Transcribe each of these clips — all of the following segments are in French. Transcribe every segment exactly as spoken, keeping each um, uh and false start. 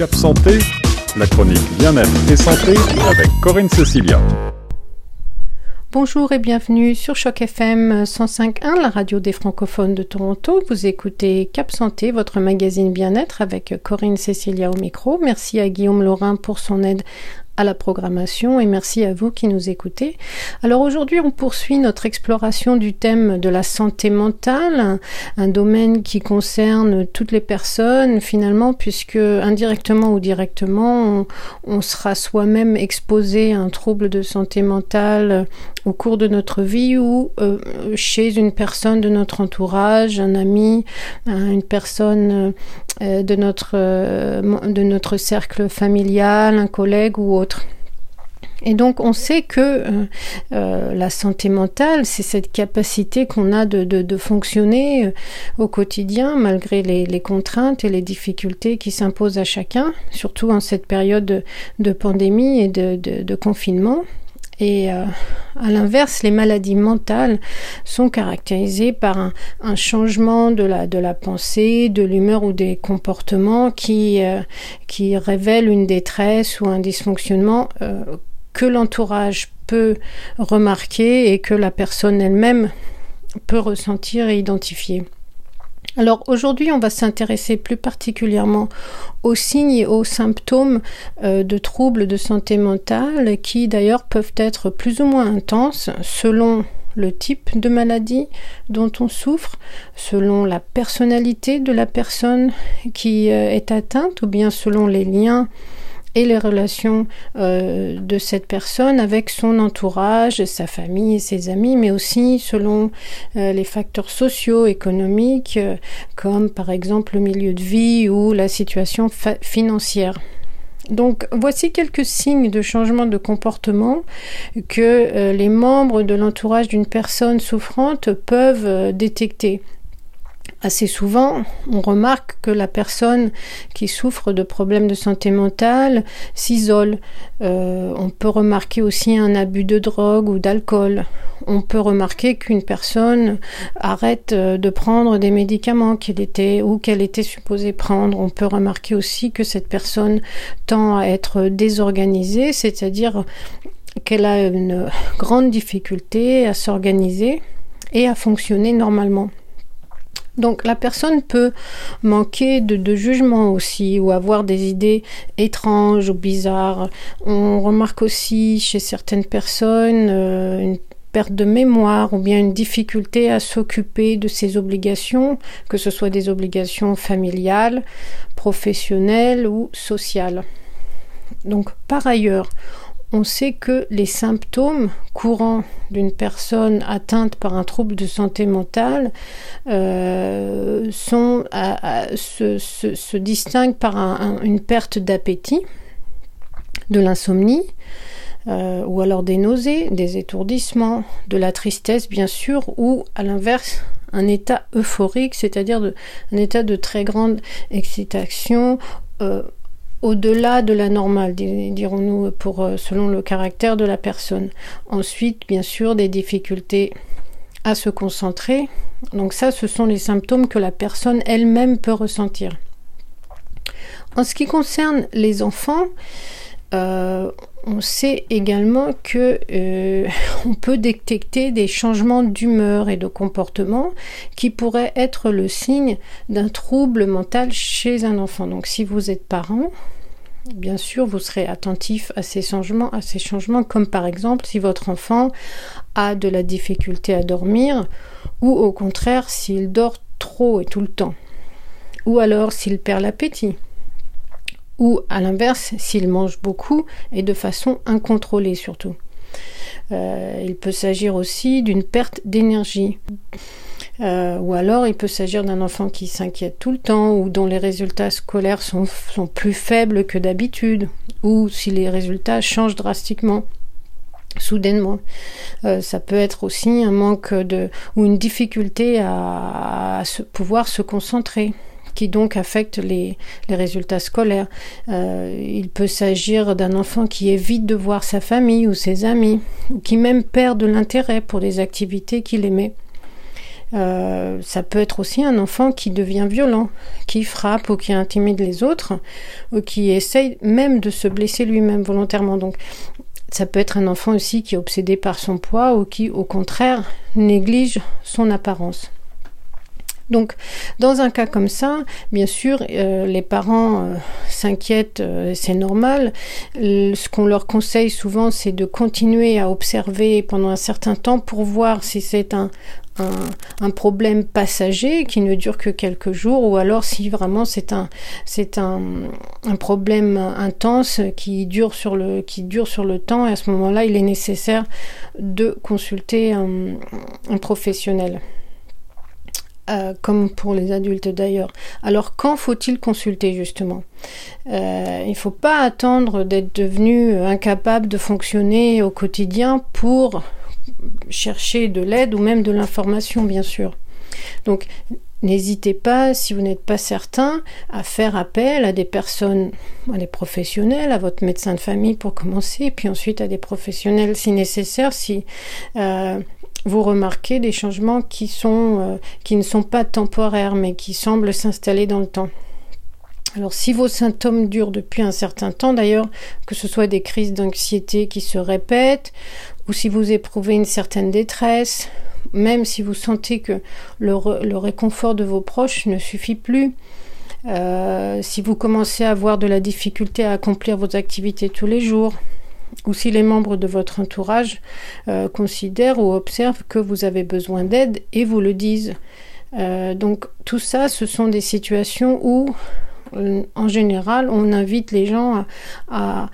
Cap Santé, la chronique bien-être et santé avec Corinne Cecilia. Bonjour et bienvenue sur Choc F M cent cinq point un, la radio des francophones de Toronto. Vous écoutez Cap Santé, votre magazine bien-être avec Corinne Cecilia au micro. Merci à Guillaume Laurin pour son aide à la programmation et merci à vous qui nous écoutez. Alors aujourd'hui, on poursuit notre exploration du thème de la santé mentale, un, un domaine qui concerne toutes les personnes finalement, puisque indirectement ou directement, on, on sera soi-même exposé à un trouble de santé mentale au cours de notre vie ou euh, chez une personne de notre entourage, un ami, une personne euh, de notre euh, de notre cercle familial, un collègue ou autre. Et donc on sait que euh, la santé mentale, c'est cette capacité qu'on a de, de, de fonctionner au quotidien malgré les, les contraintes et les difficultés qui s'imposent à chacun, surtout en cette période de, de pandémie et de, de, de confinement. Et euh, à l'inverse, les maladies mentales sont caractérisées par un, un changement de la, de la pensée, de l'humeur ou des comportements qui, euh, qui révèlent une détresse ou un dysfonctionnement euh, que l'entourage peut remarquer et que la personne elle-même peut ressentir et identifier. Alors aujourd'hui, on va s'intéresser plus particulièrement aux signes et aux symptômes euh, de troubles de santé mentale qui d'ailleurs peuvent être plus ou moins intenses selon le type de maladie dont on souffre, selon la personnalité de la personne qui euh, est atteinte ou bien selon les liens et les relations euh, de cette personne avec son entourage, sa famille et ses amis, mais aussi selon euh, les facteurs sociaux, économiques, euh, comme par exemple le milieu de vie ou la situation fa- financière. Donc voici quelques signes de changement de comportement que euh, les membres de l'entourage d'une personne souffrante peuvent euh, détecter. Assez souvent, on remarque que la personne qui souffre de problèmes de santé mentale s'isole. Euh, on peut remarquer aussi un abus de drogue ou d'alcool. On peut remarquer qu'une personne arrête de prendre des médicaments qu'elle était ou qu'elle était supposée prendre. On peut remarquer aussi que cette personne tend à être désorganisée, c'est-à-dire qu'elle a une grande difficulté à s'organiser et à fonctionner normalement. Donc la personne peut manquer de, de jugement aussi ou avoir des idées étranges ou bizarres. On remarque aussi chez certaines personnes euh, une perte de mémoire ou bien une difficulté à s'occuper de ses obligations, que ce soit des obligations familiales, professionnelles ou sociales. Donc par ailleurs, on sait que les symptômes courants d'une personne atteinte par un trouble de santé mentale euh, sont à, à, se, se, se distinguent par un, un, une perte d'appétit, de l'insomnie, euh, ou alors des nausées, des étourdissements, de la tristesse bien sûr, ou à l'inverse, un état euphorique, c'est-à-dire de, un état de très grande excitation, euh, au-delà de la normale, dirons-nous, pour, selon le caractère de la personne. Ensuite, bien sûr, des difficultés à se concentrer. Donc ça, ce sont les symptômes que la personne elle-même peut ressentir. En ce qui concerne les enfants, euh, on sait également que euh, on peut détecter des changements d'humeur et de comportement qui pourraient être le signe d'un trouble mental chez un enfant. Donc si vous êtes parent, bien sûr, vous serez attentif à ces changements, à ces changements, comme par exemple si votre enfant a de la difficulté à dormir ou au contraire s'il dort trop et tout le temps, ou alors s'il perd l'appétit. Ou à l'inverse, s'il mange beaucoup et de façon incontrôlée surtout. Euh, il peut s'agir aussi d'une perte d'énergie. Euh, ou alors il peut s'agir d'un enfant qui s'inquiète tout le temps ou dont les résultats scolaires sont, sont plus faibles que d'habitude. Ou si les résultats changent drastiquement, soudainement. Euh, ça peut être aussi un manque de ou une difficulté à, à se, pouvoir se concentrer, qui donc affecte les, les résultats scolaires. Euh, il peut s'agir d'un enfant qui évite de voir sa famille ou ses amis, ou qui même perd de l'intérêt pour des activités qu'il aimait. Euh, ça peut être aussi un enfant qui devient violent, qui frappe ou qui intimide les autres, ou qui essaye même de se blesser lui-même volontairement. Donc, ça peut être un enfant aussi qui est obsédé par son poids ou qui, au contraire, néglige son apparence. Donc, dans un cas comme ça, bien sûr, euh, les parents euh, s'inquiètent, euh, c'est normal. Euh, ce qu'on leur conseille souvent, c'est de continuer à observer pendant un certain temps pour voir si c'est un, un, un problème passager qui ne dure que quelques jours, ou alors si vraiment c'est un, c'est un, un problème intense qui dure sur le, qui dure sur le temps. Et à ce moment-là, il est nécessaire de consulter un, un professionnel. Euh, comme pour les adultes d'ailleurs. Alors quand faut-il consulter justement ? Euh, il ne faut pas attendre d'être devenu incapable de fonctionner au quotidien pour chercher de l'aide ou même de l'information, bien sûr. Donc n'hésitez pas, si vous n'êtes pas certain, à faire appel à des personnes, à des professionnels, à votre médecin de famille pour commencer, et puis ensuite à des professionnels si nécessaire, si... Euh, vous remarquez des changements qui sont, euh, qui ne sont pas temporaires, mais qui semblent s'installer dans le temps. Alors, si vos symptômes durent depuis un certain temps, d'ailleurs, que ce soit des crises d'anxiété qui se répètent, ou si vous éprouvez une certaine détresse, même si vous sentez que le, re- le réconfort de vos proches ne suffit plus, euh, si vous commencez à avoir de la difficulté à accomplir vos activités tous les jours, ou si les membres de votre entourage euh, considèrent ou observent que vous avez besoin d'aide et vous le disent. Euh, donc tout ça, ce sont des situations où, en général, on invite les gens à,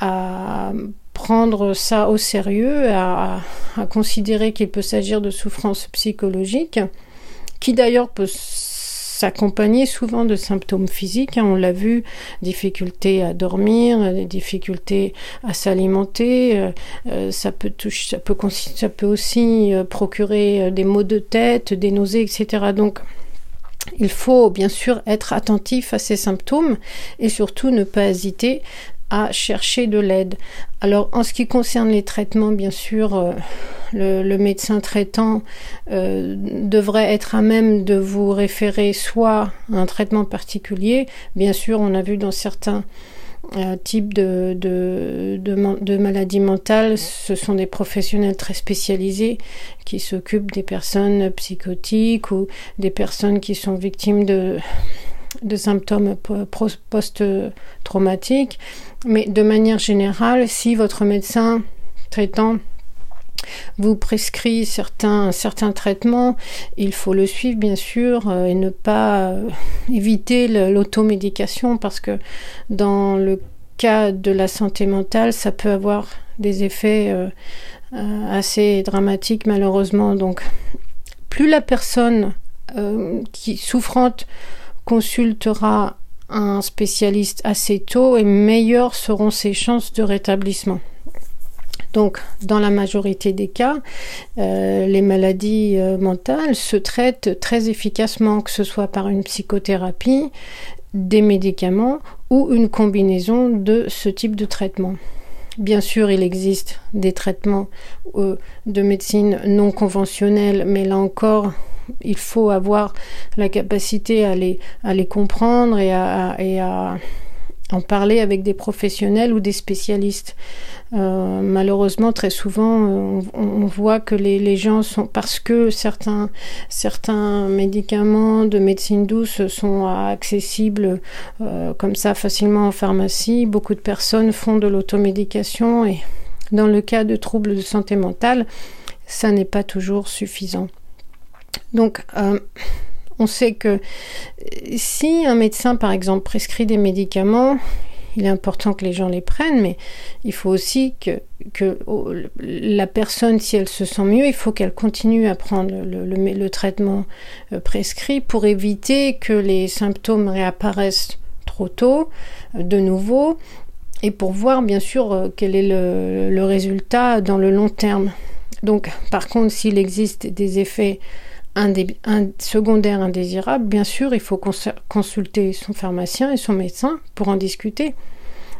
à, à prendre ça au sérieux, à, à considérer qu'il peut s'agir de souffrances psychologiques, qui d'ailleurs peut s'accompagner souvent de symptômes physiques, hein, on l'a vu, difficulté à dormir, des difficultés à s'alimenter, euh, ça peut toucher, ça peut, ça peut aussi euh, procurer des maux de tête, des nausées, et cetera. Donc, il faut bien sûr être attentif à ces symptômes et surtout ne pas hésiter à chercher de l'aide. Alors, en ce qui concerne les traitements, bien sûr, euh, le, le médecin traitant euh, devrait être à même de vous référer soit à un traitement particulier. Bien sûr, on a vu dans certains euh, types de, de, de, de maladies mentales, ce sont des professionnels très spécialisés qui s'occupent des personnes psychotiques ou des personnes qui sont victimes de... de symptômes post-traumatiques, mais de manière générale, si votre médecin traitant vous prescrit certains, certains traitements, il faut le suivre bien sûr et ne pas éviter l'automédication, parce que dans le cas de la santé mentale, ça peut avoir des effets assez dramatiques malheureusement. Donc, plus la personne euh, qui souffrante consultera un spécialiste assez tôt et meilleures seront ses chances de rétablissement. Donc, dans la majorité des cas, euh, les maladies euh, mentales se traitent très efficacement, que ce soit par une psychothérapie, des médicaments ou une combinaison de ce type de traitement. Bien sûr, il existe des traitements euh, de médecine non conventionnelle, mais là encore, il faut avoir la capacité à les, à les comprendre et à, et à en parler avec des professionnels ou des spécialistes. Euh, malheureusement, très souvent, on, on voit que les, les gens sont... Parce que certains, certains médicaments de médecine douce sont accessibles euh, comme ça facilement en pharmacie, beaucoup de personnes font de l'automédication et dans le cas de troubles de santé mentale, ça n'est pas toujours suffisant. Donc, euh, on sait que si un médecin, par exemple, prescrit des médicaments, il est important que les gens les prennent, mais il faut aussi que, que oh, la personne, si elle se sent mieux, il faut qu'elle continue à prendre le, le, le traitement prescrit pour éviter que les symptômes réapparaissent trop tôt, de nouveau, et pour voir, bien sûr, quel est le, le résultat dans le long terme. Donc, par contre, s'il existe des effets indé- ind- secondaires indésirables, bien sûr, il faut cons- consulter son pharmacien et son médecin pour en discuter.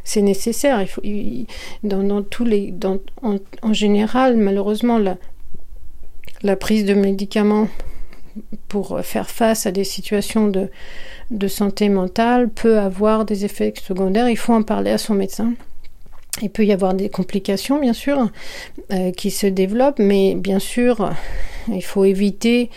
C'est nécessaire. Il faut, il, dans, dans tous les, dans, en, en général, malheureusement, la, la prise de médicaments pour faire face à des situations de, de santé mentale peut avoir des effets secondaires. Il faut en parler à son médecin. Il peut y avoir des complications, bien sûr, euh, qui se développent, mais bien sûr, il faut éviter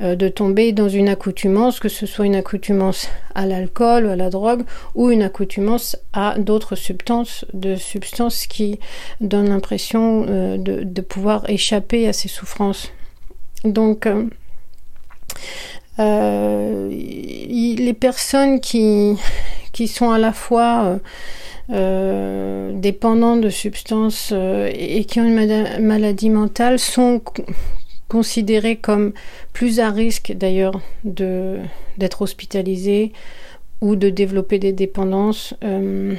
euh, de tomber dans une accoutumance, que ce soit une accoutumance à l'alcool ou à la drogue, ou une accoutumance à d'autres substances, de substances qui donnent l'impression euh, de, de pouvoir échapper à ces souffrances. Donc, euh, euh, les personnes qui, qui sont à la fois... Euh, Euh, dépendants de substances euh, et, et qui ont une ma- maladie mentale sont co- considérés comme plus à risque d'ailleurs de, d'être hospitalisés ou de développer des dépendances. Euh,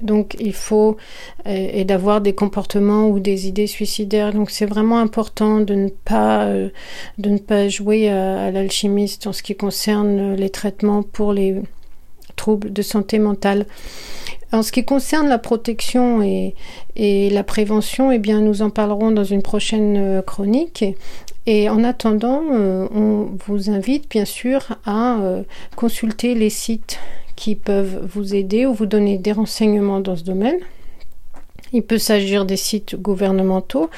donc il faut et, et d'avoir des comportements ou des idées suicidaires. Donc c'est vraiment important de ne pas, euh, de ne pas jouer à, à l'alchimiste en ce qui concerne les traitements pour les troubles de santé mentale. En ce qui concerne la protection et, et la prévention, eh bien, nous en parlerons dans une prochaine chronique. Et en attendant, euh, on vous invite bien sûr à euh, consulter les sites qui peuvent vous aider ou vous donner des renseignements dans ce domaine. Il peut s'agir des sites gouvernementaux,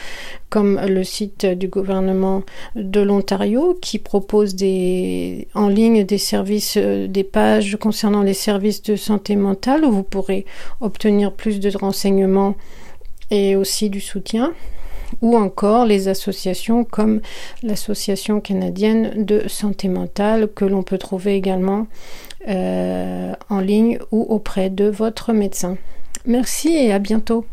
comme le site du gouvernement de l'Ontario, qui propose des, en ligne des services, des pages concernant les services de santé mentale, où vous pourrez obtenir plus de renseignements et aussi du soutien, ou encore les associations comme l'Association canadienne de santé mentale, que l'on peut trouver également euh, en ligne ou auprès de votre médecin. Merci et à bientôt.